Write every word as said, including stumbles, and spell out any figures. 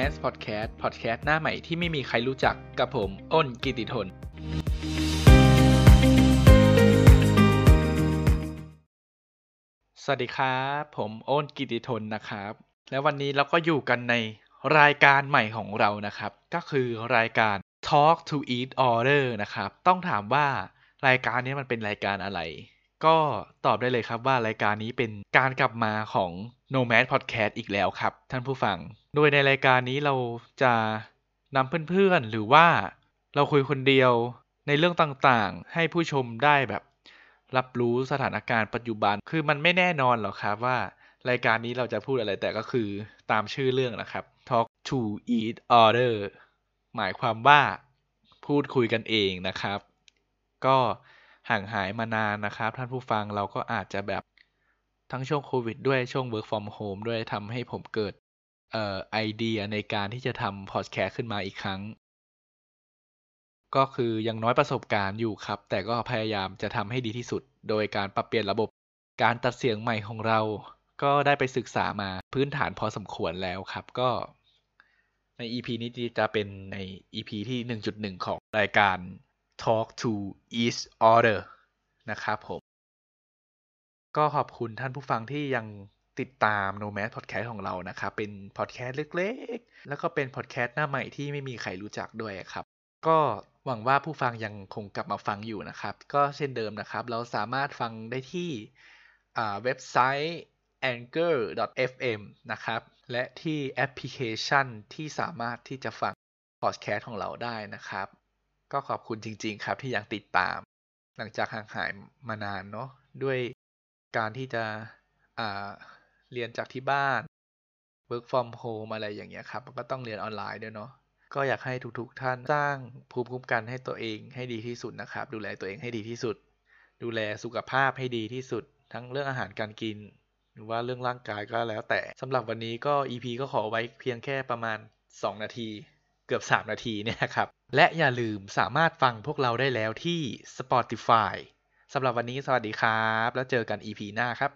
Nomad Podcast Podcast หน้าใหม่ที่ไม่มีใครรู้จักกับผมอ้นกิติธนสวัสดีครับผมอ้นกิติธนนะครับและวันนี้เราก็อยู่กันในรายการใหม่ของเรานะครับก็คือรายการ Talk to Each Other นะครับต้องถามว่ารายการนี้มันเป็นรายการอะไรก็ตอบได้เลยครับว่ารายการนี้เป็นการกลับมาของ Nomad Podcast อีกแล้วครับท่านผู้ฟังโดยในรายการนี้เราจะนำเพื่อนๆหรือว่าเราคุยคนเดียวในเรื่องต่างๆให้ผู้ชมได้แบบรับรู้สถานการณ์ปัจจุบันคือมันไม่แน่นอนหรอกครับว่ารายการนี้เราจะพูดอะไรแต่ก็คือตามชื่อเรื่องนะครับ Talk to Each Other หมายความว่าพูดคุยกันเองนะครับก็ห่างหายมานานนะครับท่านผู้ฟังเราก็อาจจะแบบทั้งช่วงโควิดด้วยช่วง work from home ด้วยทำให้ผมเกิดเอ่อไอเดียในการที่จะทำพอดแคสต์ขึ้นมาอีกครั้งก็คือยังน้อยประสบการณ์อยู่ครับแต่ก็พยายามจะทำให้ดีที่สุดโดยการปรับเปลี่ยนระบบการตัดเสียงใหม่ของเราก็ได้ไปศึกษามาพื้นฐานพอสมควรแล้วครับก็ใน อี พี นี้จะเป็นใน อี พี ที่ หนึ่งจุดหนึ่ง ของรายการTalk to Each Other นะครับผมก็ขอบคุณท่านผู้ฟังที่ยังติดตาม Nomad Podcast ของเรานะครับเป็นพอดแคสต์เล็กๆแล้วก็เป็นพอดแคสต์หน้าใหม่ที่ไม่มีใครรู้จักด้วยครับก็หวังว่าผู้ฟังยังคงกลับมาฟังอยู่นะครับก็เช่นเดิมนะครับเราสามารถฟังได้ที่เว็บไซต์ anchor ดอท เอฟ เอ็ม นะครับและที่แอปพลิเคชันที่สามารถที่จะฟังพอดแคสต์ของเราได้นะครับก็ขอบคุณจริงๆครับที่ยังติดตามหลังจากห่างหายมานานเนาะด้วยการที่จะอ่าเรียนจากที่บ้าน work from home อะไรอย่างเงี้ยครับก็ต้องเรียนออนไลน์ด้วยเนาะก็อยากให้ทุกๆท่านสร้างภูมิคุ้มกันให้ตัวเองให้ดีที่สุดนะครับดูแลตัวเองให้ดีที่สุดดูแลสุขภาพให้ดีที่สุดทั้งเรื่องอาหารการกินหรือว่าเรื่องร่างกายก็แล้วแต่สำหรับวันนี้ก็ อี พี ก็ขอไว้เพียงแค่ประมาณสองนาทีเกือบสามนาทีเนี่ยครับและอย่าลืมสามารถฟังพวกเราได้แล้วที่ Spotify สำหรับวันนี้สวัสดีครับแล้วเจอกัน อี พี หน้าครับ